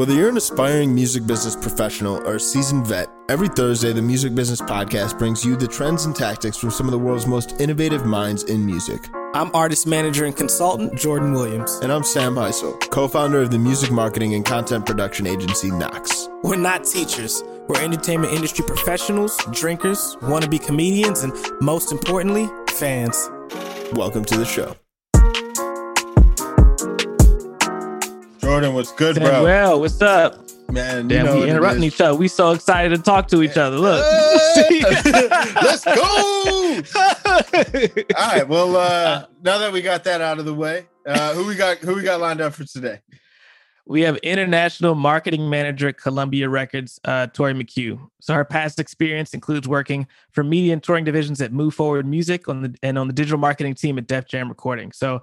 Whether you're an aspiring music business professional or a seasoned vet, every Thursday, the Music Business Podcast brings you the trends and tactics from some of the world's most innovative minds in music. I'm artist manager and consultant Jordan Williams. And I'm Sam Heisel, co-founder of the music marketing and content production agency Knox. We're not teachers. We're entertainment industry professionals, drinkers, wannabe comedians, and most importantly, fans. Welcome to the show. Jordan, what's good, bro? Well, what's up? Man, damn, we interrupting each other. We so excited to talk to each other. Look. Let's go. All right. Well, now that we got that out of the way, who we got lined up for today? We have international marketing manager at Columbia Records, Tori McHugh. So her past experience includes working for media and touring divisions at Move Forward Music on the digital marketing team at Def Jam Recording. So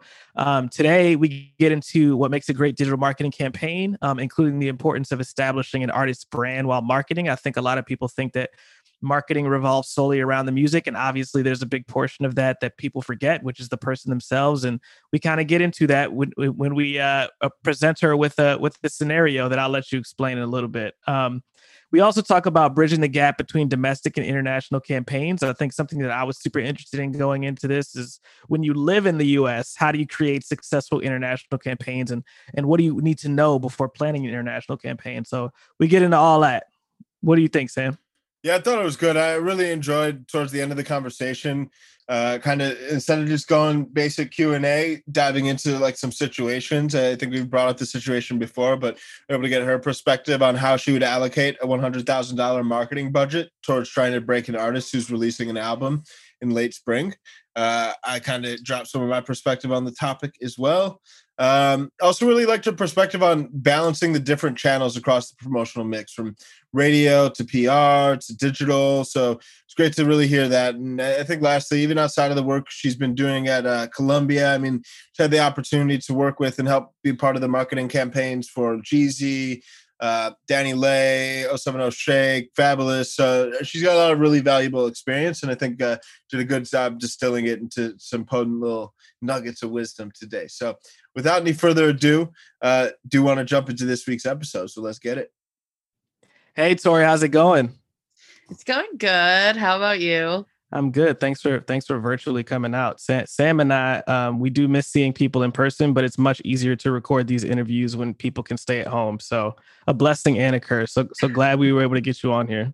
today we get into what makes a great digital marketing campaign, including the importance of establishing an artist's brand while marketing. I think a lot of people think that marketing revolves solely around the music, and obviously there's a big portion of that people forget, which is the person themselves. And we kind of get into that when we present her with the scenario that I'll let you explain in a little bit. We also talk about bridging the gap between domestic and international campaigns. I think something that I was super interested in going into this is, when you live in the U.S., how do you create successful international campaigns, and what do you need to know before planning an international campaign? So we get into all that. What do you think, Sam? Yeah, I thought it was good. I really enjoyed towards the end of the conversation, kind of instead of just going basic Q&A, diving into like some situations. I think we've brought up the situation before, but we're able to get her perspective on how she would allocate a $100,000 marketing budget towards trying to break an artist who's releasing an album in late spring. I kind of dropped some of my perspective on the topic as well. Also really liked her perspective on balancing the different channels across the promotional mix, from radio to PR to digital. So it's great to really hear that. And I think lastly, even outside of the work she's been doing at Columbia, I mean, she had the opportunity to work with and help be part of the marketing campaigns for Jeezy, Danny Lay, 070 Shake, Fabulous. So she's got a lot of really valuable experience, and I think did a good job distilling it into some potent little nuggets of wisdom today. So without any further ado, do want to jump into this week's episode. So let's get it. Hey, Tori, how's it going? It's going good. How about you? I'm good. Thanks for virtually coming out. Sam and I, we do miss seeing people in person, but it's much easier to record these interviews when people can stay at home. So a blessing and a curse. So glad we were able to get you on here.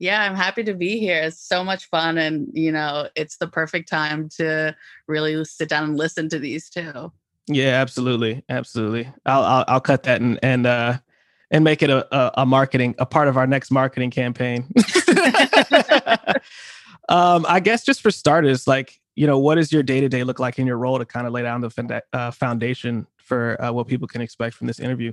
Yeah, I'm happy to be here. It's so much fun. And, you know, it's the perfect time to really sit down and listen to these two. Yeah, absolutely. Absolutely. I'll cut that and make it a part of our next marketing campaign. I guess just for starters, like, you know, what does your day-to-day look like in your role to kind of lay down the foundation for what people can expect from this interview?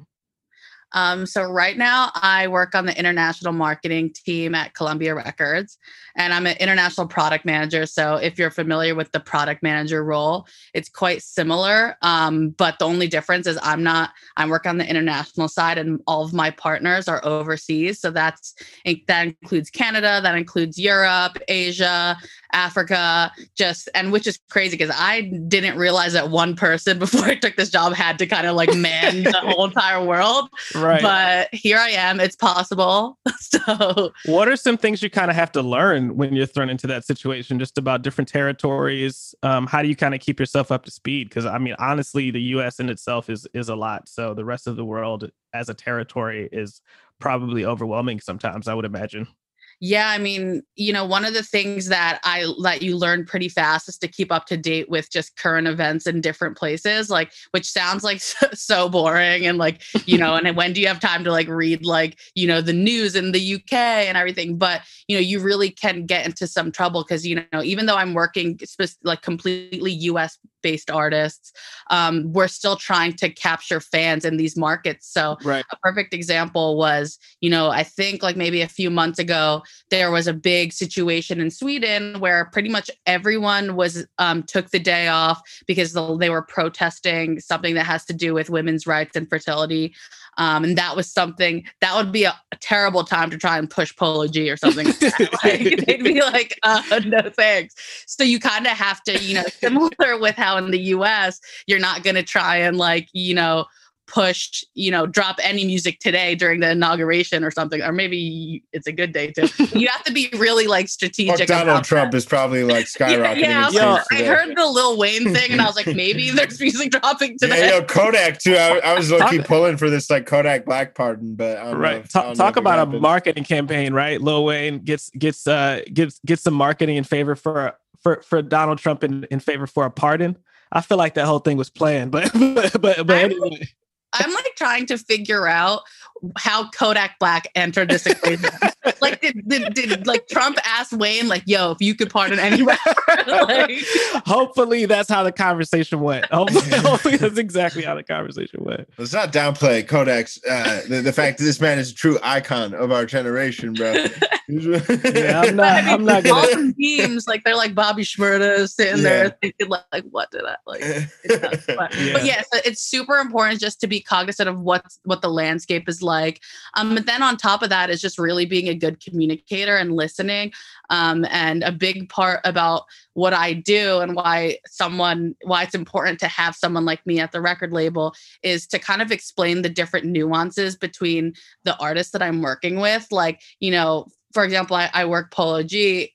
So right now I work on the international marketing team at Columbia Records, and I'm an international product manager. So if you're familiar with the product manager role, it's quite similar. But the only difference is I work on the international side, and all of my partners are overseas. So that includes Canada, that includes Europe, Asia, Africa, and which is crazy because I didn't realize that one person before I took this job had to kind of like man the whole entire world. Right. But here I am. It's possible. So what are some things you kind of have to learn when you're thrown into that situation, just about different territories? How do you kind of keep yourself up to speed? Because, I mean, honestly, the U.S. in itself is a lot. So the rest of the world as a territory is probably overwhelming sometimes, I would imagine. Yeah, I mean, you know, one of the things that I let you learn pretty fast is to keep up to date with just current events in different places, like, which sounds like so boring. And like, you know, and when do you have time to like read, like, you know, the news in the UK and everything? But, you know, you really can get into some trouble because, you know, even though I'm working like completely US based artists, we're still trying to capture fans in these markets. So right. A perfect example was, you know, I think like maybe a few months ago, there was a big situation in Sweden where pretty much everyone was took the day off because they were protesting something that has to do with women's rights and fertility. And that was something that would be a terrible time to try and push Polo G or something like that. Like, they'd be like, no thanks. So you kind of have to, you know, similar with how in the US, you're not going to try and like, you know, push, you know, drop any music today during the inauguration or something, or maybe it's a good day too. You have to be really like strategic. Or Donald Trump is probably like skyrocketing. I heard the Lil Wayne thing and I was like, maybe there's music dropping today. Yeah, Kodak too. I was looking pulling for this like Kodak Black pardon, but I don't know if, talk about a marketing campaign, right? Lil Wayne gets some marketing in favor for Donald Trump in favor for a pardon. I feel like that whole thing was planned, but anyway. I'm like trying to figure out how Kodak Black entered this equation. Like, did like Trump ask Wayne, like, yo, if you could pardon any rapper? Like, hopefully that's how the conversation went. Hopefully that's exactly how the conversation went. Let's not downplay Kodak's, the fact that this man is a true icon of our generation, bro. Yeah, I'm not gonna. Memes, like they're like Bobby Shmurda sitting there thinking like, what did I like? But yeah, so it's super important just to be cognizant of what the landscape is like. But then on top of that is just really being a good communicator and listening. And a big part about what I do and why it's important to have someone like me at the record label is to kind of explain the different nuances between the artists that I'm working with. Like, you know, for example, I work Polo G.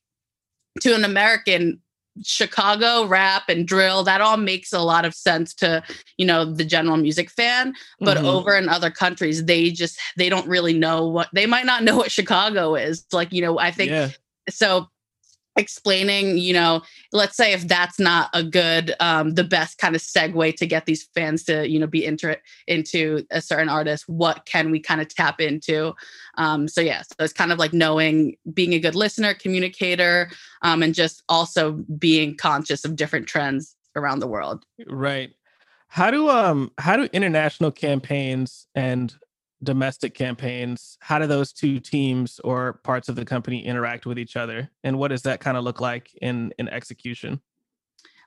To an American, Chicago rap and drill, that all makes a lot of sense to, you know, the general music fan, but over in other countries, they don't really know they might not know what Chicago is. Like, you know, I think so explaining, you know, let's say if that's not a good, the best kind of segue to get these fans to, you know, be into a certain artist, what can we kind of tap into? So it's kind of like knowing, being a good listener, communicator, and just also being conscious of different trends around the world. Right. How do international campaigns and domestic campaigns, how do those two teams or parts of the company interact with each other? And what does that kind of look like in execution?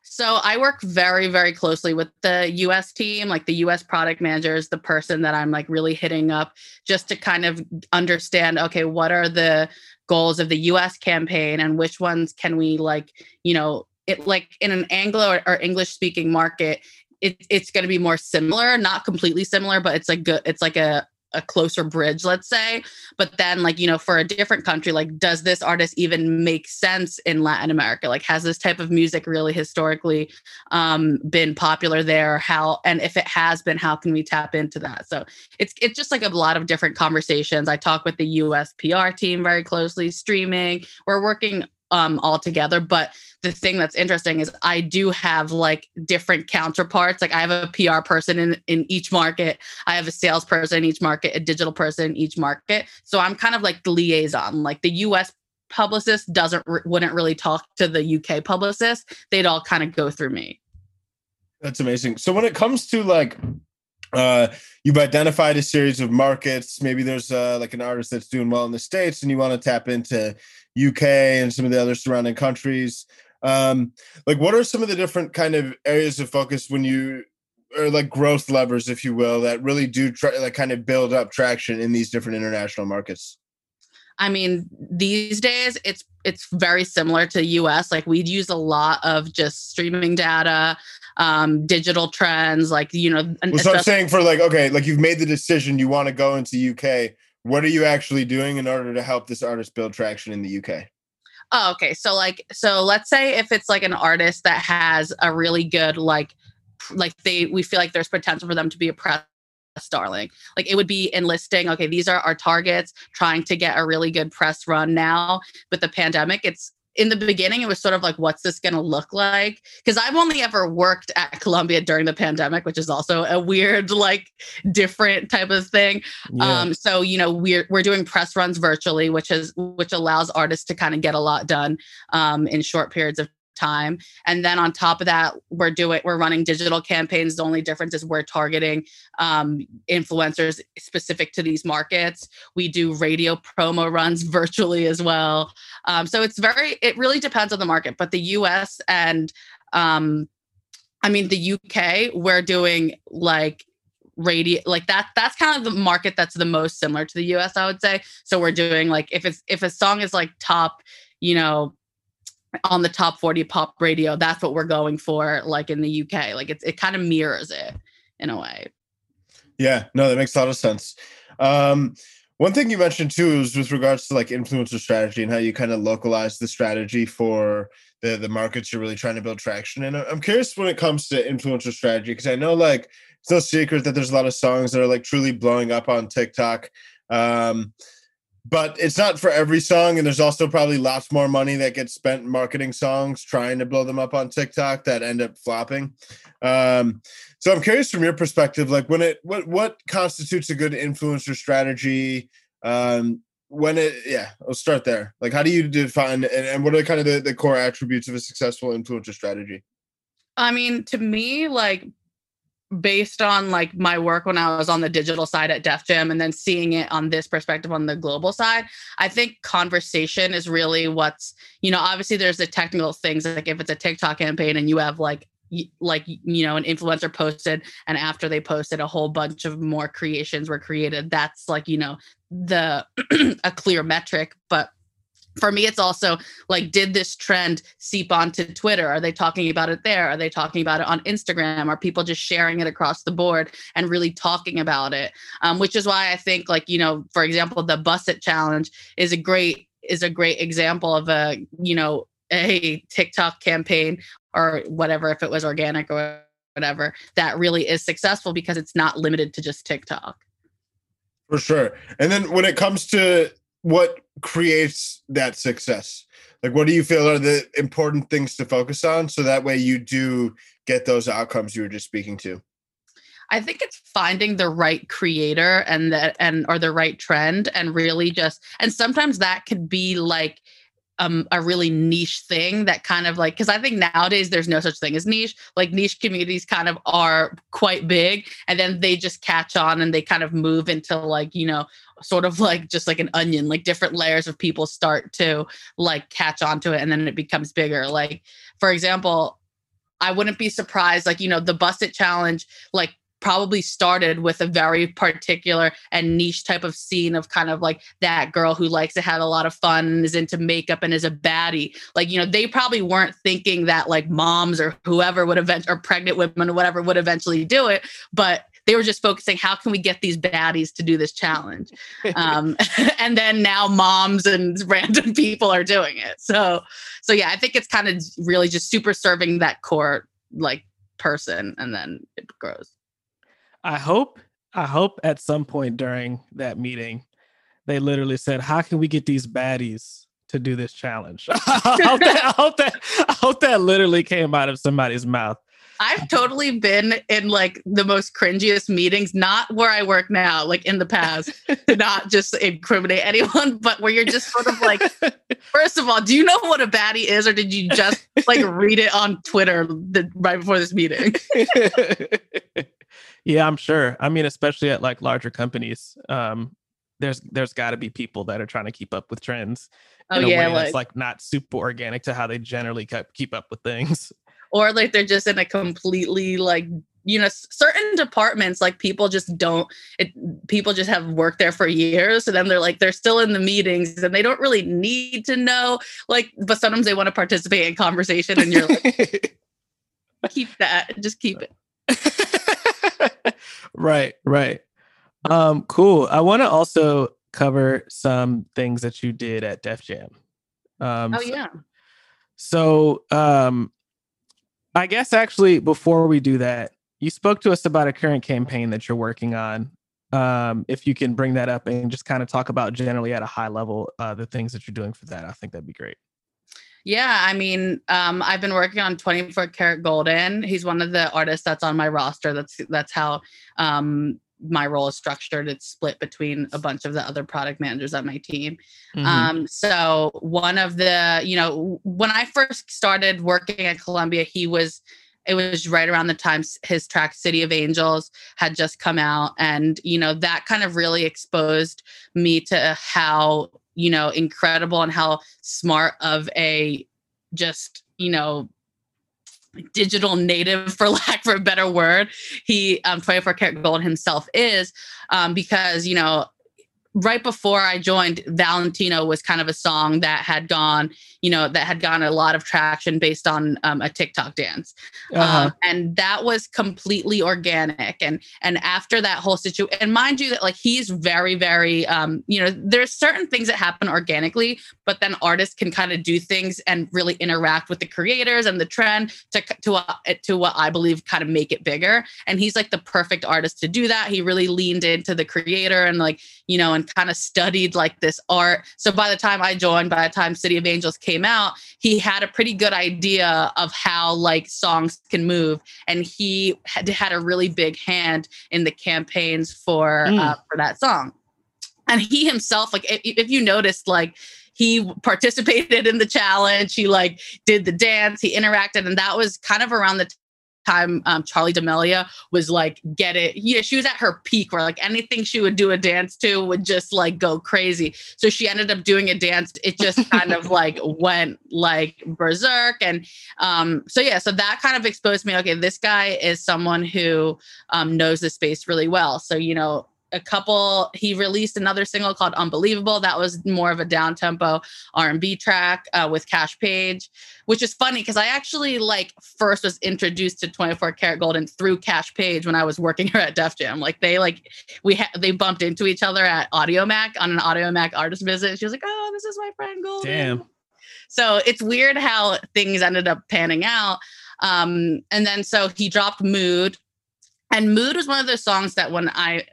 So I work very, very closely with the US team, like the US product manager is the person that I'm like really hitting up just to kind of understand, okay, what are the goals of the US campaign and which ones can we like, you know, it like in an Anglo or English speaking market, it's going to be more similar, not completely similar, but it's like good. It's like a closer bridge, let's say. But then like, you know, for a different country, like, does this artist even make sense in Latin America? Like, has this type of music really historically been popular there? How, and if it has been, how can we tap into that? So it's just like a lot of different conversations. I talk with the US PR team very closely, streaming, we're working all together. But the thing that's interesting is I do have like different counterparts. Like I have a PR person in each market. I have a salesperson in each market, a digital person in each market. So I'm kind of like the liaison, like the US publicist wouldn't really talk to the UK publicist. They'd all kind of go through me. That's amazing. So when it comes to like, you've identified a series of markets, maybe there's like an artist that's doing well in the States and you want to tap into UK and some of the other surrounding countries. Like what are some of the different kind of areas of focus when you or like growth levers, if you will, that really do try like kind of build up traction in these different international markets? I mean, these days it's very similar to US. Like we'd use a lot of just streaming data, digital trends, like, you know. So I'm saying for like, okay, like you've made the decision, you want to go into UK. What are you actually doing in order to help this artist build traction in the UK? Oh, okay. So let's say if it's like an artist that has a really good, we feel like there's potential for them to be a press darling. Like it would be enlisting, okay, these are our targets, trying to get a really good press run now with the pandemic. It's, in the beginning, it was sort of like, what's this going to look like? Because I've only ever worked at Columbia during the pandemic, which is also a weird, like different type of thing. Yeah. So, you know, we're doing press runs virtually, which allows artists to kind of get a lot done in short periods of time. And then on top of that, we're running digital campaigns. The only difference is we're targeting influencers specific to these markets. We do radio promo runs virtually as well. So it really depends on the market, but the US and the UK, we're doing like radio, like that's kind of the market that's the most similar to the US, I would say. So we're doing like, if a song is like top, you know, on the top 40 pop radio, that's what we're going for, like in the UK. Like it kind of mirrors it in a way. Yeah, no, that makes a lot of sense. One thing you mentioned too is with regards to like influencer strategy and how you kind of localize the strategy for the markets you're really trying to build traction in. I'm curious when it comes to influencer strategy, because I know like it's no secret that there's a lot of songs that are like truly blowing up on TikTok. But it's not for every song. And there's also probably lots more money that gets spent marketing songs, trying to blow them up on TikTok that end up flopping. So I'm curious from your perspective, like what constitutes a good influencer strategy? I'll start there. Like, how do you define and what are kind of the core attributes of a successful influencer strategy? I mean, to me, like, based on like my work when I was on the digital side at Def Jam and then seeing it on this perspective on the global side, I think conversation is really what's, you know, obviously there's the technical things, like if it's a TikTok campaign and you have like, you know, an influencer posted and after they posted a whole bunch of more creations were created, that's like, you know, a clear metric. But for me, it's also like, did this trend seep onto Twitter? Are they talking about it there? Are they talking about it on Instagram? Are people just sharing it across the board and really talking about it? Which is why I think, like, you know, for example, the Bust It Challenge is a great example of a, you know, a TikTok campaign or whatever, if it was organic or whatever, that really is successful because it's not limited to just TikTok. For sure. And then when it comes to what creates that success? Like, what do you feel are the important things to focus on so that way you do get those outcomes you were just speaking to? I think it's finding the right creator or the right trend and really just, and sometimes that could be like a really niche thing that kind of like, because I think nowadays there's no such thing as niche, like niche communities kind of are quite big and then they just catch on and they kind of move into like, you know, sort of like just like an onion, like different layers of people start to like catch onto it and then it becomes bigger. Like, for example, I wouldn't be surprised, like, you know, the Bust It Challenge, like probably started with a very particular and niche type of scene of kind of like that girl who likes to have a lot of fun and is into makeup and is a baddie. Like, you know, they probably weren't thinking that like moms or whoever would or pregnant women or whatever would eventually do it, but they were just focusing, how can we get these baddies to do this challenge? And then now moms and random people are doing it. So yeah, I think it's kind of really just super serving that core like person and then it grows. I hope at some point during that meeting, they literally said, how can we get these baddies to do this challenge? I hope that literally came out of somebody's mouth. I've totally been in like the most cringiest meetings, not where I work now, like in the past, to not just incriminate anyone, but where you're just sort of like, first of all, do you know what a baddie is? Or did you just like read it on Twitter right before this meeting? Yeah, I'm sure. I mean, especially at like larger companies, there's got to be people that are trying to keep up with trends in a way that's like not super organic to how they generally keep up with things. Or like they're just in a completely like, you know, certain departments, like people just have worked there for years. So then they're like, they're still in the meetings and they don't really need to know, like, but sometimes they want to participate in conversation and you're like, just keep it. Right. Cool. I want to also cover some things that you did at Def Jam. So, I guess actually before we do that, you spoke to us about a current campaign that you're working on. If you can bring that up and just kind of talk about generally at a high level, the things that you're doing for that, I think that'd be great. Yeah, I mean, I've been working on 24kGoldn. He's one of the artists that's on my roster. That's how my role is structured. It's split between a bunch of the other product managers on my team. Mm-hmm. So one of the, you know, when I first started working at Columbia, it was right around the time his track City of Angels had just come out. And, you know, that kind of really exposed me to how, you know, incredible and how smart of a just, you know, digital native, for lack of a better word, he 24kGoldn himself is, because, you know, right before I joined, Valentino was kind of a song that had gone, you know, that had gotten a lot of traction based on a TikTok dance. And that was completely organic. And after that whole situation, and mind you that like, he's very, very, you know, there's certain things that happen organically, but then artists can kind of do things and really interact with the creators and the trend to what I believe kind of make it bigger. And he's like the perfect artist to do that. He really leaned into the creator and like, you know, and kind of studied like this art. So by the time I joined, by the time City of Angels came out, he had a pretty good idea of how like songs can move. And he had a really big hand in the campaigns for that song. And he himself, like if you noticed, like he participated in the challenge, he like did the dance, he interacted. And that was kind of around the time Charlie D'Amelio was like, get it. Yeah, she was at her peak where like anything she would do a dance to would just like go crazy. So she ended up doing a dance. It just kind of like went like berserk. And so that kind of exposed me. Okay, this guy is someone who knows the space really well. So, you know, he released another single called Unbelievable. That was more of a down-tempo R&B track with Cash Page, which is funny because I actually like first was introduced to 24kGoldn through Cash Page when I was working here at Def Jam. Like they bumped into each other at Audiomack on an Audiomack artist visit. She was like, oh, this is my friend Golden. Damn. So it's weird how things ended up panning out. And then so he dropped Mood. And Mood was one of those songs that when I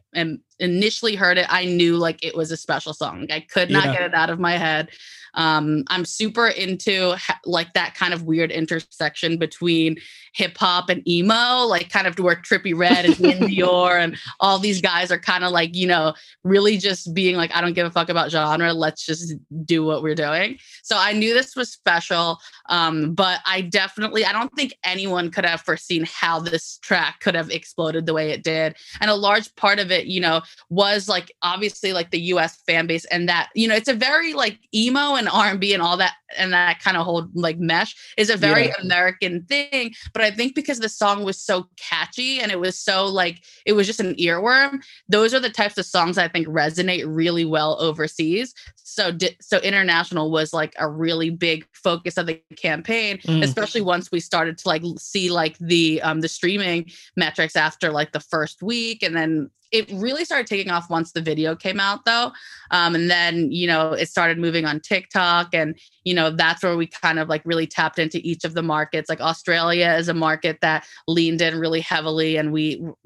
initially heard it, I knew like it was a special song. I could not get it out of my head. I'm super into like that kind of weird intersection between hip hop and emo, like kind of to where Trippie Redd and Dior and all these guys are kind of like, you know, really just being like, I don't give a fuck about genre. Let's just do what we're doing. So I knew this was special. But I don't think anyone could have foreseen how this track could have exploded the way it did. And a large part of it, you know, was like, obviously like the US fan base and that, you know, it's a very like emo and R&B and all that. And that kind of whole like mesh is a very American thing. But I think because the song was so catchy and it was so like, it was just an earworm. Those are the types of songs I think resonate really well overseas. So international was like a really big focus of the campaign, especially once we started to like see like the streaming metrics after like the first week. And then it really started taking off once the video came out though. And then, you know, it started moving on TikTok and, you know, that's where we kind of like really tapped into each of the markets. Like Australia is a market that leaned in really heavily. And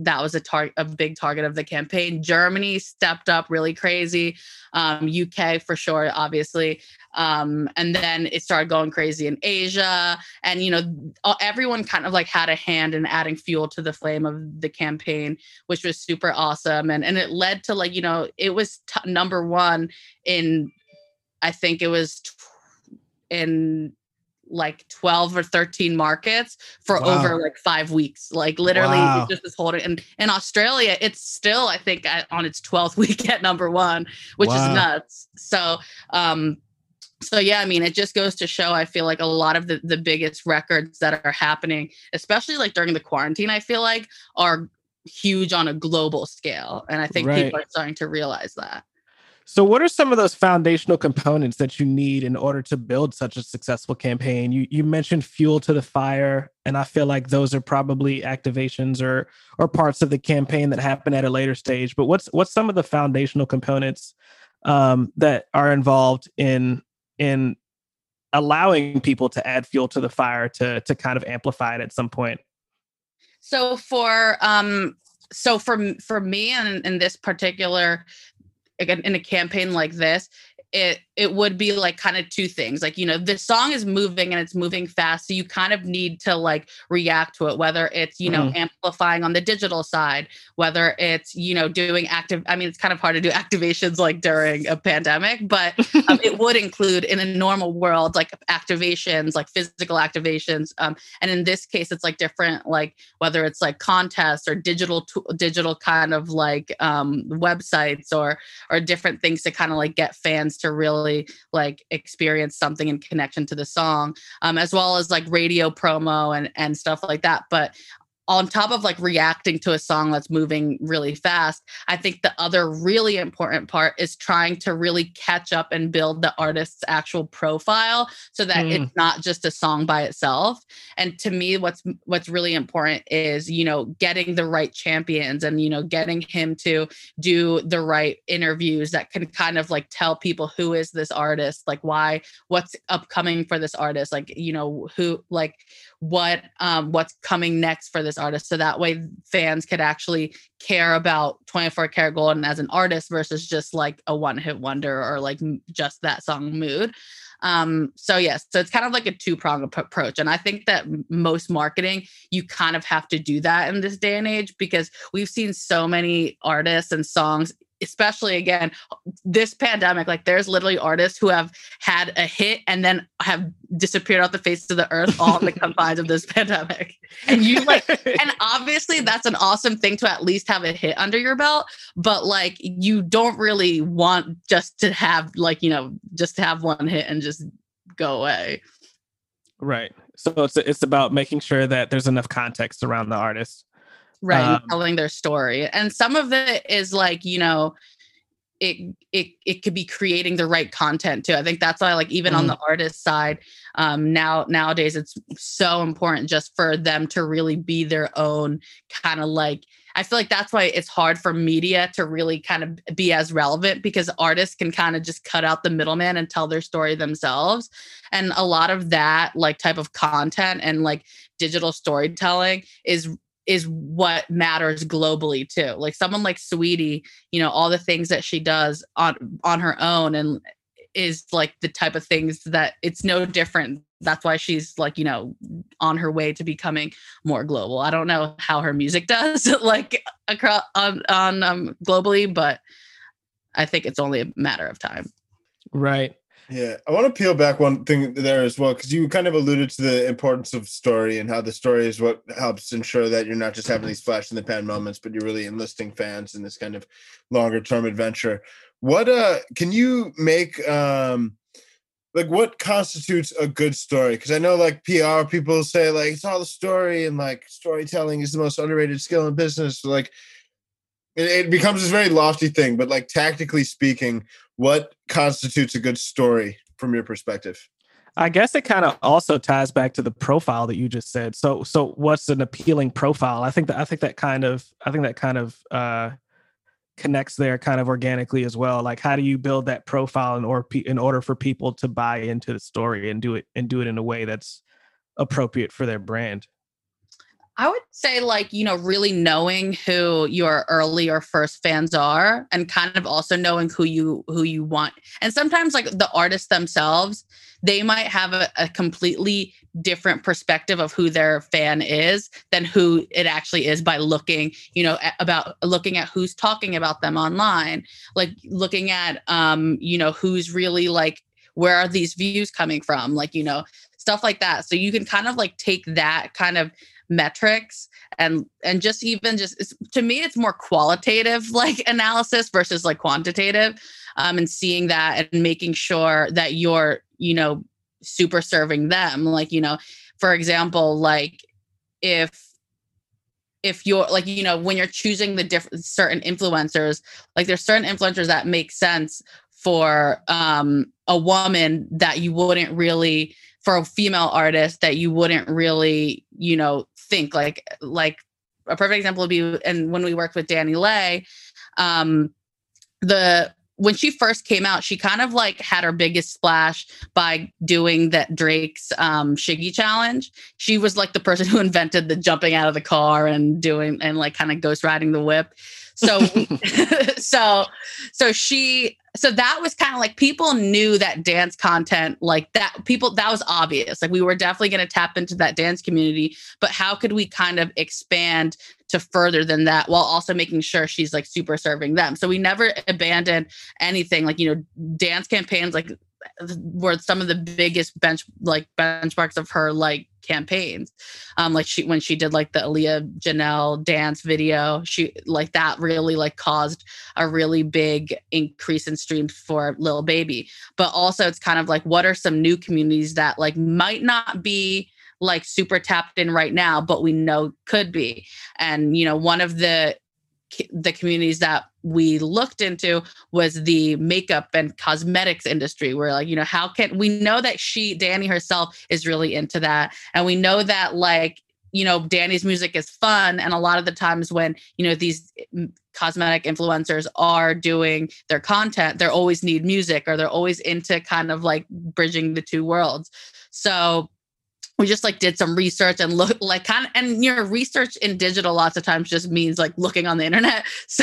that was a big target of the campaign. Germany stepped up really crazy. UK for sure, obviously. And then it started going crazy in Asia. And, you know, everyone kind of like had a hand in adding fuel to the flame of the campaign, which was super awesome. And it led to like, you know, it was number one in, I think it was in like 12 or 13 markets for over like 5 weeks, like literally just this whole. And in Australia, it's still, I think, on its 12th week at number one, which is nuts. So, yeah, I mean, it just goes to show, I feel like a lot of the biggest records that are happening, especially like during the quarantine, I feel like are huge on a global scale. And I think people are starting to realize that. So what are some of those foundational components that you need in order to build such a successful campaign? You mentioned fuel to the fire, and I feel like those are probably activations or parts of the campaign that happen at a later stage. But what's some of the foundational components that are involved in allowing people to add fuel to the fire to kind of amplify it at some point? So for me and in this particular, again, in a campaign like this, it would be like kind of two things. Like, you know, the song is moving and it's moving fast. So you kind of need to like react to it, whether it's, you know, amplifying on the digital side, whether it's, you know, doing it's kind of hard to do activations like during a pandemic, but it would include in a normal world, like activations, like physical activations. And in this case, it's like different, like whether it's like contests or digital kind of like websites or different things to kind of like get fans to really like experience something in connection to the song, as well as like radio promo and stuff like that. But on top of like reacting to a song that's moving really fast, I think the other really important part is trying to really catch up and build the artist's actual profile so that it's not just a song by itself. And to me, what's really important is, you know, getting the right champions and, you know, getting him to do the right interviews that can kind of like tell people who is this artist, like why, what's upcoming for this artist, like, you know, who, like what, what's coming next for this artist, so that way fans could actually care about 24kGoldn as an artist versus just like a one-hit wonder or like just that song Mood. So it's kind of like a two-pronged approach, and I think that most marketing, you kind of have to do that in this day and age, because we've seen so many artists and songs, especially again this pandemic, like there's literally artists who have had a hit and then have disappeared off the face of the earth, all in the confines of this pandemic. And you like, and obviously that's an awesome thing to at least have a hit under your belt, but like you don't really want just to have like, you know, just to have one hit and just go away. Right. So it's about making sure that there's enough context around the artist. Right. Telling their story. And some of it is like, you know, it could be creating the right content too. I think that's why, like, even on the artist side, nowadays it's so important just for them to really be their own kind of like, I feel like that's why it's hard for media to really kind of be as relevant, because artists can kind of just cut out the middleman and tell their story themselves. And a lot of that like type of content and like digital storytelling is what matters globally too. Like someone like Saweetie, you know, all the things that she does on her own and is like the type of things that it's no different. That's why she's like, you know, on her way to becoming more global. I don't know how her music does like across on globally, but I think it's only a matter of time. Right. Yeah, I want to peel back one thing there as well, because you kind of alluded to the importance of story and how the story is what helps ensure that you're not just having these flash in the pan moments, but you're really enlisting fans in this kind of longer term adventure. What can you make, like what constitutes a good story? Because I know like PR people say like it's all the story and like storytelling is the most underrated skill in business. So, like it becomes this very lofty thing, but like tactically speaking, what constitutes a good story from your perspective? I guess it kind of also ties back to the profile that you just said. So what's an appealing profile? I think that kind of connects there kind of organically as well. Like, how do you build that profile in order for people to buy into the story and do it in a way that's appropriate for their brand? I would say, like, you know, really knowing who your early or first fans are, and kind of also knowing who you want. And sometimes, like, the artists themselves, they might have a completely different perspective of who their fan is than who it actually is by looking, you know, looking at who's talking about them online, like looking at, you know, who's really like, where are these views coming from? Like, you know, stuff like that. So you can kind of like take that kind of metrics and just even just, to me, it's more qualitative like analysis versus like quantitative, and seeing that and making sure that you're, you know, super serving them. Like, you know, for example, like if you're like, you know, when you're choosing the different certain influencers, like there's certain influencers that make sense for a woman that you wouldn't really, for a female artist that you wouldn't really, you know, think like a perfect example would be, and when we worked with Danny Lay, when she first came out, she kind of like had her biggest splash by doing that Drake's Shiggy challenge. She was like the person who invented the jumping out of the car and doing and like kind of ghost riding the whip. So that was kind of like, people knew that dance content, like that was obvious. Like we were definitely going to tap into that dance community, but how could we kind of expand to further than that while also making sure she's like super serving them. So we never abandoned anything, like, you know, dance campaigns, like were some of the biggest benchmarks of her like campaigns. Like when she did like the Aliyah Janelle dance video, she like that really like caused a really big increase in streams for Lil Baby. But also it's kind of like, what are some new communities that like might not be like super tapped in right now, but we know could be. And, you know, one of the communities that we looked into was the makeup and cosmetics industry, where like, you know, how can we know that Danny herself is really into that? And we know that, like, you know, Danny's music is fun. And a lot of the times when, you know, these cosmetic influencers are doing their content, they always need music, or they're always into kind of like bridging the two worlds. So we just like did some research and look like kind of, and your research in digital lots of times just means like looking on the internet. So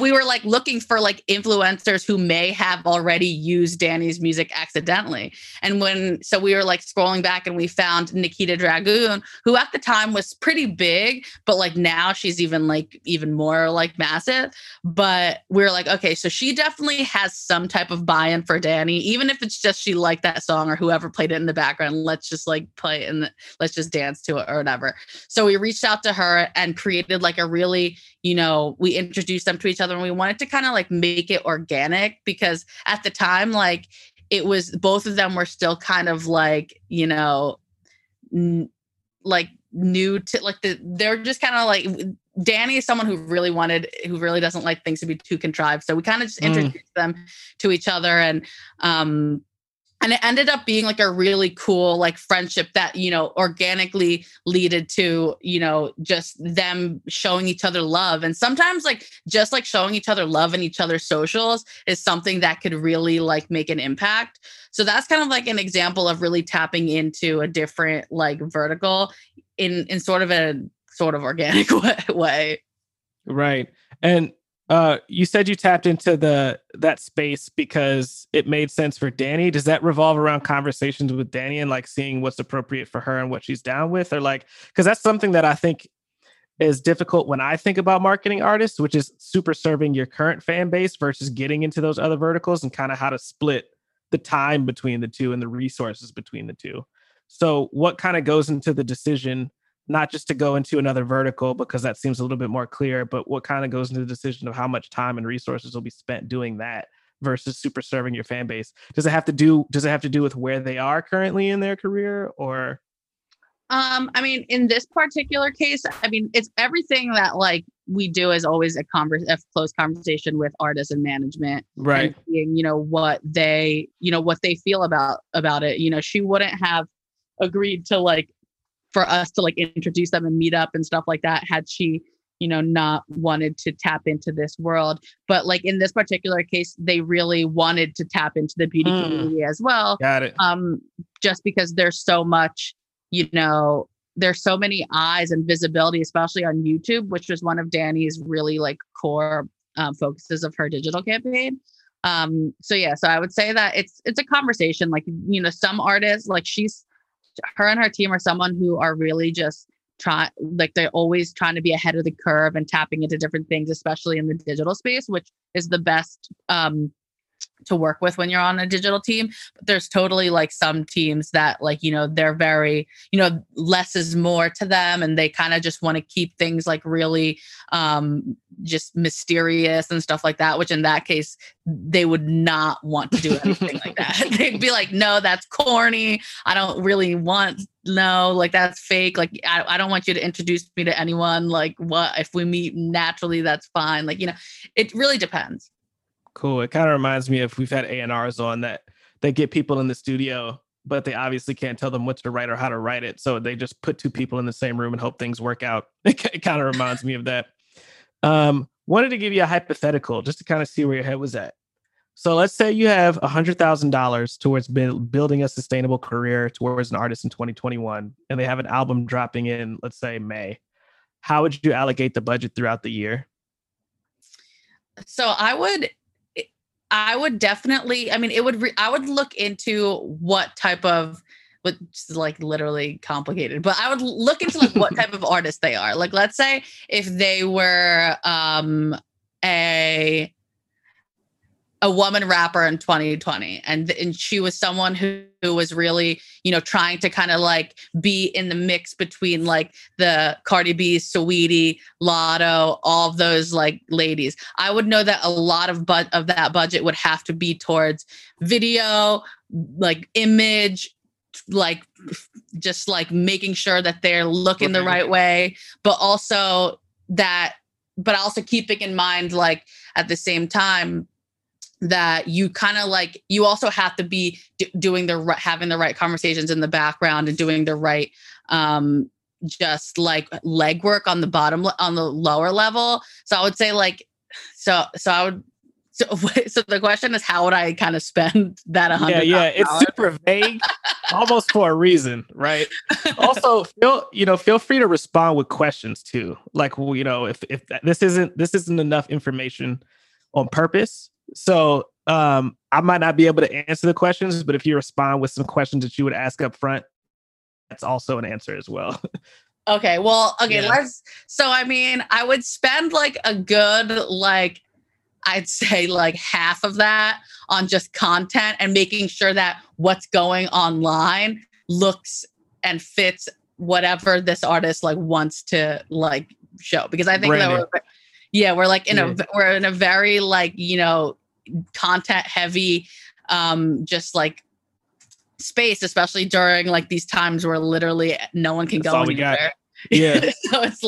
we were like looking for like influencers who may have already used Danny's music accidentally. And so we were like scrolling back and we found Nikita Dragun, who at the time was pretty big, but like now she's even more like massive. But we were like, okay, so she definitely has some type of buy-in for Danny, even if it's just, she liked that song or whoever played it in the background. Let's just like play it and let's just dance to it or whatever. So we reached out to her and created like a really, you know, we introduced them to each other, and we wanted to kind of like make it organic, because at the time, like, it was, both of them were still kind of like, you know, like new to like they're just kind of like, Danny is someone who really doesn't like things to be too contrived. So we kind of just introduced them to each other, and it ended up being like a really cool, like, friendship that, you know, organically leaded to, you know, just them showing each other love. And sometimes like just like showing each other love in each other's socials is something that could really like make an impact. So that's kind of like an example of really tapping into a different like vertical in sort of organic way. Right. And you said you tapped into that space because it made sense for Danny. Does that revolve around conversations with Danny and like seeing what's appropriate for her and what she's down with? Or like, because that's something that I think is difficult when I think about marketing artists, which is super serving your current fan base versus getting into those other verticals and kind of how to split the time between the two and the resources between the two. So what kind of goes into the decision, not just to go into another vertical because that seems a little bit more clear, but what kind of goes into the decision of how much time and resources will be spent doing that versus super serving your fan base? Does it have to do with where they are currently in their career, or? I mean, in this particular case, I mean, it's everything that like we do is always a close conversation with artists and management, right? And seeing, you know, what they feel about it. You know, she wouldn't have agreed to like, for us to like introduce them and meet up and stuff like that had she, you know, not wanted to tap into this world. But like in this particular case, they really wanted to tap into the beauty community as well. Got it. Just because there's so much, you know, there's so many eyes and visibility, especially on YouTube, which was one of Danny's really like core focuses of her digital campaign. So yeah, so I would say that it's a conversation. Like, you know, some artists, like her and her team are someone who are really just they're always trying to be ahead of the curve and tapping into different things, especially in the digital space, which is the best to work with when you're on a digital team. But there's totally like some teams that like, you know, they're very, you know, less is more to them. And they kind of just want to keep things like really just mysterious and stuff like that, which in that case, they would not want to do anything like that. They'd be like, no, that's corny. I don't really want, no, like that's fake. Like, I don't want you to introduce me to anyone. Like, what if we meet naturally, that's fine. Like, you know, it really depends. Cool. It kind of reminds me of, we've had A&Rs on that they get people in the studio, but they obviously can't tell them what to write or how to write it. So they just put two people in the same room and hope things work out. It kind of reminds me of that. Wanted to give you a hypothetical just to kind of see where your head was at. So let's say you have $100,000 towards building a sustainable career towards an artist in 2021, and they have an album dropping in, let's say, May. How would you allocate the budget throughout the year? So I would definitely, I mean, I would look into what type of, which is like literally complicated, but I would look into like what type of artist they are. Like, let's say if they were a woman rapper in 2020 and she was someone who was really, you know, trying to kind of like be in the mix between like the Cardi B, Saweetie, Latto, all of those like ladies, I would know that a lot of that budget would have to be towards video, like image, like making sure that they're looking the right way, but also also keeping in mind, like, at the same time, that you kind of like, you also have to be having the right conversations in the background and doing the right, just like legwork on the lower level. So I would say so the question is, how would I kind of spend that $100? Yeah, it's super vague, almost for a reason, right? Also, feel free to respond with questions too. Like, if this isn't enough information on purpose. So I might not be able to answer the questions, but if you respond with some questions that you would ask up front, that's also an answer as well. Okay. Well, okay. Yeah. I would spend like a good I'd say like half of that on just content and making sure that what's going online looks and fits whatever this artist wants to show, because I think that we're in a very content heavy space, especially during these times where literally no one can go anywhere. Yeah. So it's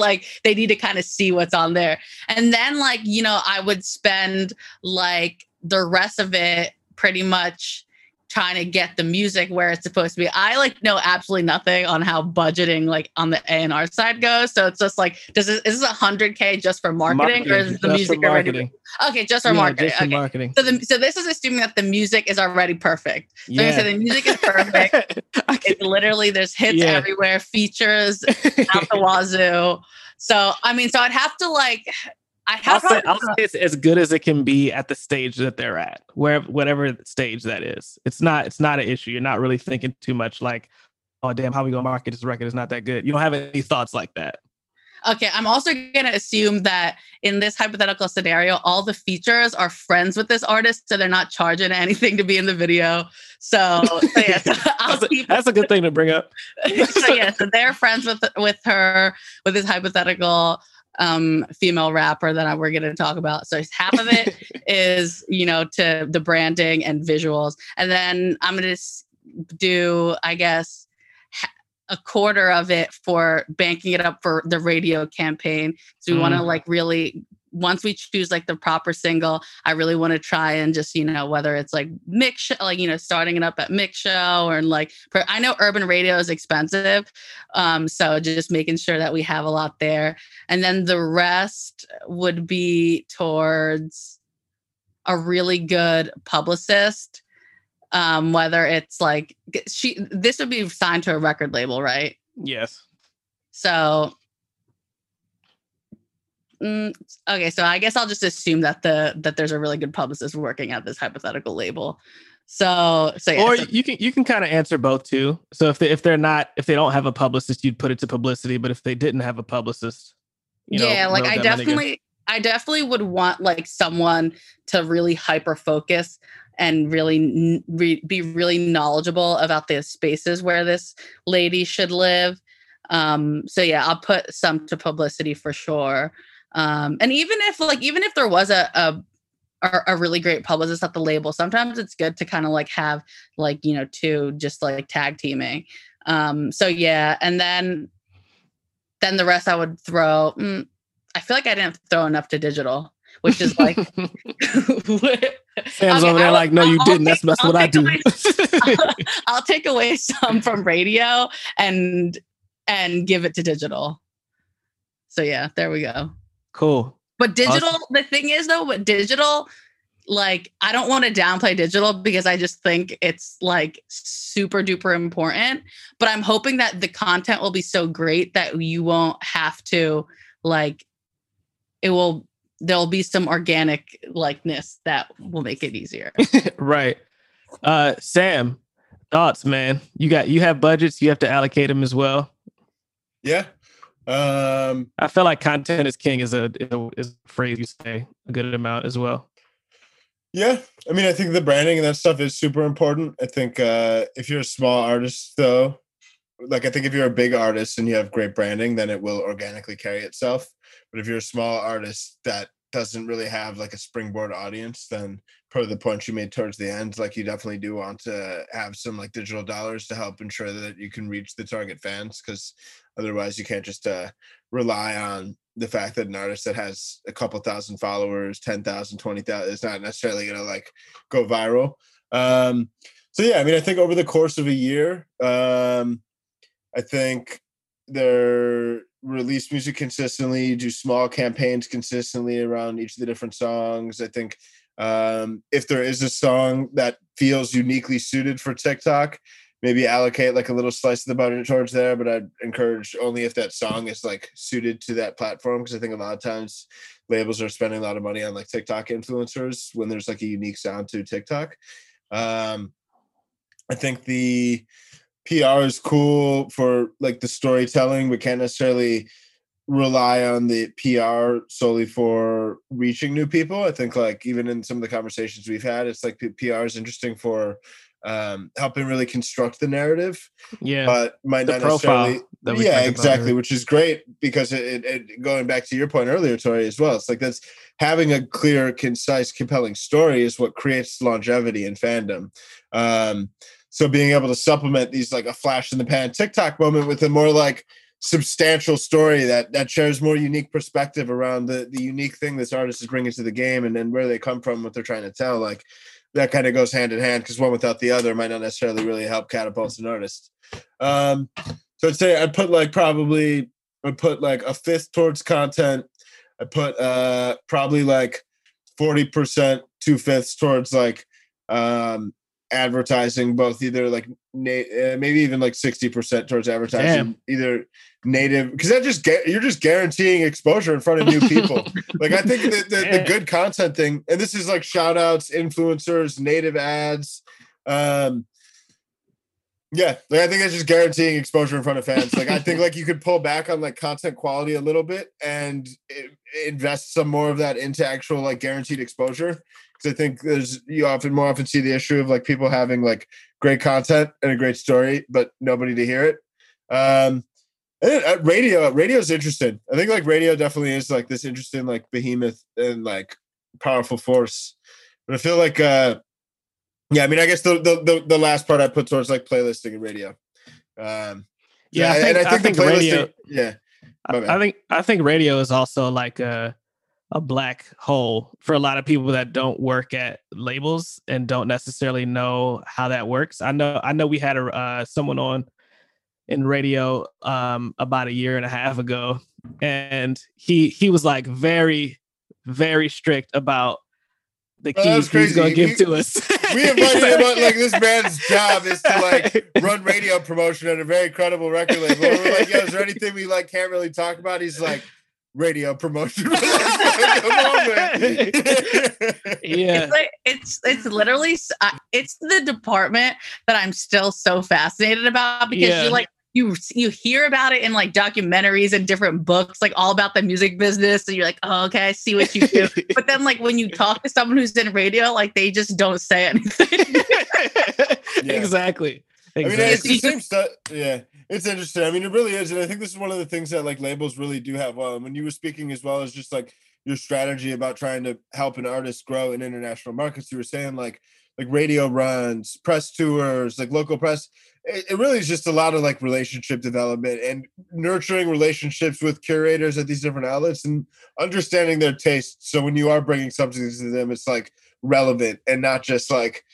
they need to kind of see what's on there. And then I would spend the rest of it pretty much trying to get the music where it's supposed to be. I know absolutely nothing on how budgeting on the A&R side goes. So it's just is this $100K just for marketing or is the music already? Okay. Just for marketing. Just for marketing. So this is assuming that the music is already perfect. So yeah. So the music is perfect. It's literally, there's hits everywhere, features out the wazoo. So, I'd have to I'll say it's as good as it can be at the stage that they're at, whatever stage that is. It's not an issue. You're not really thinking too much oh, damn, how are we going to market this record? It's not that good. You don't have any thoughts like that. Okay. I'm also going to assume that in this hypothetical scenario, all the features are friends with this artist, so they're not charging anything to be in the video. So that's a good thing to bring up. So they're friends with this hypothetical female rapper that we're going to talk about. So half of it is, to the branding and visuals. And then I'm going to do, I guess, a quarter of it for banking it up for the radio campaign. So we want to really, once we choose the proper single, I really want to try and just, whether it's mix, starting it up at mix show or I know urban radio is expensive. So just making sure that we have a lot there. And then the rest would be towards a really good publicist. Whether it's this would be signed to a record label, right? Yes. So. Okay, so I guess I'll just assume that that there's a really good publicist working at this hypothetical label. So you can kind of answer both too. So if they don't have a publicist, you'd put it to publicity. But if they didn't have a publicist, I definitely would want someone to really hyper focus and really be really knowledgeable about the spaces where this lady should live. I'll put some to publicity for sure. And even if there was a really great publicist at the label, sometimes it's good to kind of have two just tag teaming. And then the rest I would throw. I feel I didn't throw enough to digital, which is Sam's over there no, you didn't. That's what I do. I'll take away some from radio and give it to digital. So there we go. Cool. But digital, awesome. The thing is though, with digital, I don't want to downplay digital because I just think it's super duper important, but I'm hoping that the content will be so great that you won't have to there'll be some organic likeness that will make it easier. Right. Sam, thoughts, man? You have budgets, you have to allocate them as well. Yeah. I feel content is king is a phrase you say a good amount as well. Yeah. I think the branding and that stuff is super important. I think if you're a small artist though, I think if you're a big artist and you have great branding, then it will organically carry itself. But if you're a small artist that doesn't really have like a springboard audience, then per the point you made towards the end, like you definitely do want to have some like digital dollars to help ensure that you can reach the target fans, because otherwise you can't just rely on the fact that an artist that has a couple thousand followers, 10,000, 20,000, is not necessarily going to like go viral. So yeah, I mean, I think over the course of a year, I think they're release music consistently, do small campaigns consistently around each of the different songs. I think if there is a song that feels uniquely suited for TikTok, maybe allocate like a little slice of the budget towards there, but I'd encourage only if that song is like suited to that platform. Cause I think a lot of times labels are spending a lot of money on like TikTok influencers when there's like a unique sound to TikTok. I think the PR is cool for like the storytelling. We can't necessarily rely on the PR solely for reaching new people. I think like even in some of the conversations we've had, it's like PR is interesting for helping really construct the narrative, but might not necessarily exactly, which is great because it going back to your point earlier, Tori, as well, it's like that's having a clear, concise, compelling story is what creates longevity in fandom. So being able to supplement these like a flash in the pan TikTok moment with a more like substantial story that shares more unique perspective around the unique thing this artist is bringing to the game and then where they come from, what they're trying to tell, like that kind of goes hand in hand, because one without the other might not necessarily really help catapult an artist. So I'd say I'd put like a fifth towards content. I put probably like 40%, 2/5 towards like advertising, both either like maybe even like 60% towards advertising. Damn. Either native, because that just you're just guaranteeing exposure in front of new people. Like I think the good content thing, and this is like shout outs, influencers, native ads, like I think it's just guaranteeing exposure in front of fans. Like I think like you could pull back on like content quality a little bit and invest some more of that into actual like guaranteed exposure. Because I think you more often see the issue of like people having like great content and a great story, but nobody to hear it. And radio is interesting. I think like radio definitely is like this interesting like behemoth and like powerful force. But I feel like I mean, I guess the last part I put towards like playlisting and radio. I think radio is also like a black hole for a lot of people that don't work at labels and don't necessarily know how that works. I know we had someone on in radio about a year and a half ago, and he was like very, very strict about the keys he's going to give to us. We invited him on, like, this man's job is to like run radio promotion at a very credible record label. We're like, yo, is there anything we like can't really talk about? He's like, radio promotion. Like, yeah, it's like, it's literally it's the department that I'm still so fascinated about, because you like you hear about it in like documentaries and different books, like all about the music business, and you're like, oh, okay, I see what you do. But then like when you talk to someone who's in radio, like they just don't say anything. Exactly. I mean, it's the same stuff. Yeah, it's interesting. I mean, it really is. And I think this is one of the things that like labels really do have. Well, when you were speaking as well as just like your strategy about trying to help an artist grow in international markets, you were saying like radio runs, press tours, like local press. It really is just a lot of like relationship development and nurturing relationships with curators at these different outlets and understanding their tastes. So when you are bringing something to them, it's like relevant and not just like,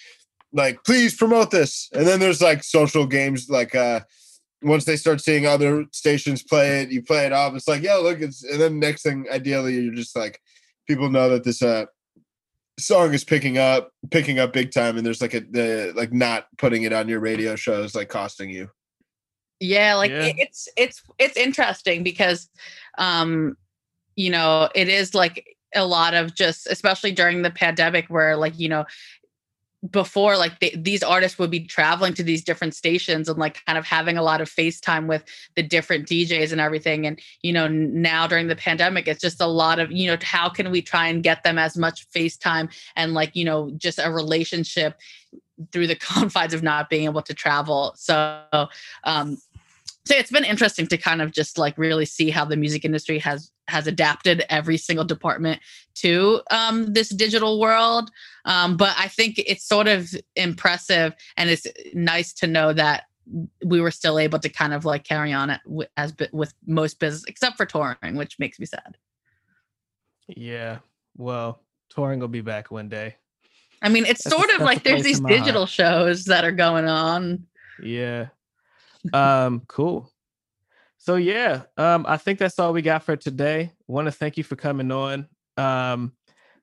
please promote this. And then there's like social games. Like once they start seeing other stations play it, you play it off. It's like, yo, look, and then next thing, ideally, you're just like, people know that this song is picking up big time. And there's like like not putting it on your radio shows, like costing you. Yeah. Like it's interesting because, you know, it is like a lot of just, especially during the pandemic where like, you know, before like these artists would be traveling to these different stations and like kind of having a lot of FaceTime with the different DJs and everything. And, you know, now during the pandemic, it's just a lot of, you know, how can we try and get them as much FaceTime and like, you know, just a relationship through the confines of not being able to travel. So it's been interesting to kind of just like really see how the music industry has has adapted every single department to this digital world. But I think it's sort of impressive, and it's nice to know that we were still able to kind of like carry on with most business, except for touring, which makes me sad. Yeah. Well, touring will be back one day. I mean, it's sort of like there's these digital shows that are going on. Yeah. Cool. So yeah, I think that's all we got for today. Want to thank you for coming on.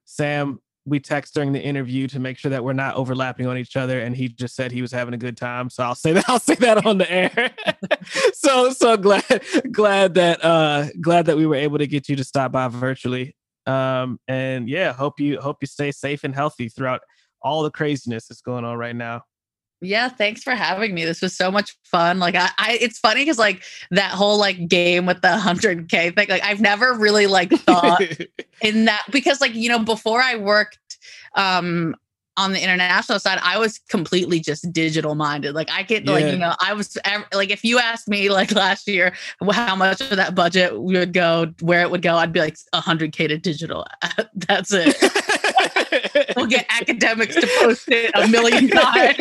Sam, we text during the interview to make sure that we're not overlapping on each other, and he just said he was having a good time. So I'll say that on the air. so glad that we were able to get you to stop by virtually. And yeah, hope you stay safe and healthy throughout all the craziness that's going on right now. Yeah, thanks for having me. This was so much fun. Like, I it's funny because like that whole like game with the 100K thing, like I've never really like thought in that, because like, you know, before I worked on the international side, I was completely just digital minded. Like I get like, you know, I was like, if you asked me like last year how much of that budget would go, where it would go, I'd be like 100K to digital. That's it. We'll get academics to post it 1 million times.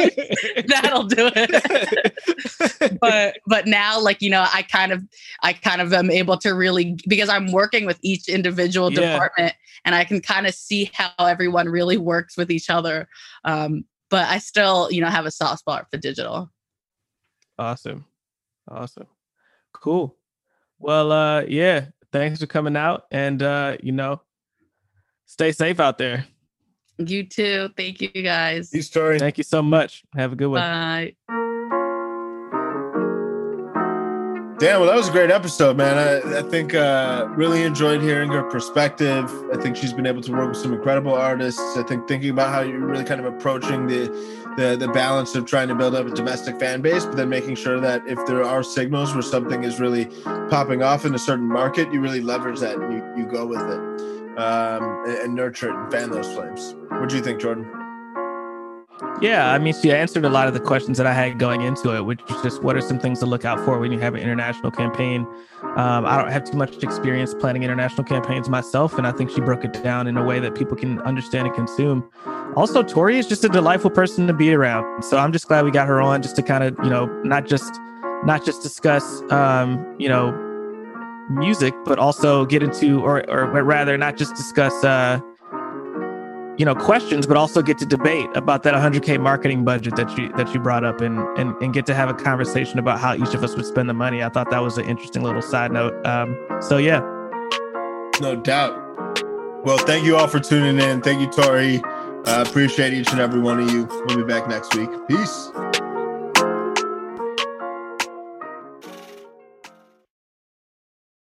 That'll do it. But now, like, you know, I kind of am able to really, because I'm working with each individual department, and I can kind of see how everyone really works with each other. But I still, you know, have a soft spot for digital. Awesome. Cool. Well, yeah, thanks for coming out, and you know, stay safe out there. You too. Thank you, guys. Peace, Tori. Thank you so much. Have a good one. Bye. Damn, well, that was a great episode, man. I think really enjoyed hearing her perspective. I think she's been able to work with some incredible artists. I think thinking about how you're really kind of approaching the balance of trying to build up a domestic fan base, but then making sure that if there are signals where something is really popping off in a certain market, you really leverage that and you go with it. And nurture it and fan those flames. What do you think, Jordan? Yeah, I mean, she answered a lot of the questions that I had going into it, which is just what are some things to look out for when you have an international campaign. I don't have too much experience planning international campaigns myself, and I think she broke it down in a way that people can understand and consume. Also, Tori is just a delightful person to be around, so I'm just glad we got her on just to kind of, you know, not just discuss, you know, music, but also get into, or rather not just discuss, you know, questions, but also get to debate about that 100K marketing budget that you brought up, and get to have a conversation about how each of us would spend the money. I thought that was an interesting little side note. So yeah. No doubt. Well, thank you all for tuning in. Thank you, Tori. Appreciate each and every one of you. We'll be back next week. Peace.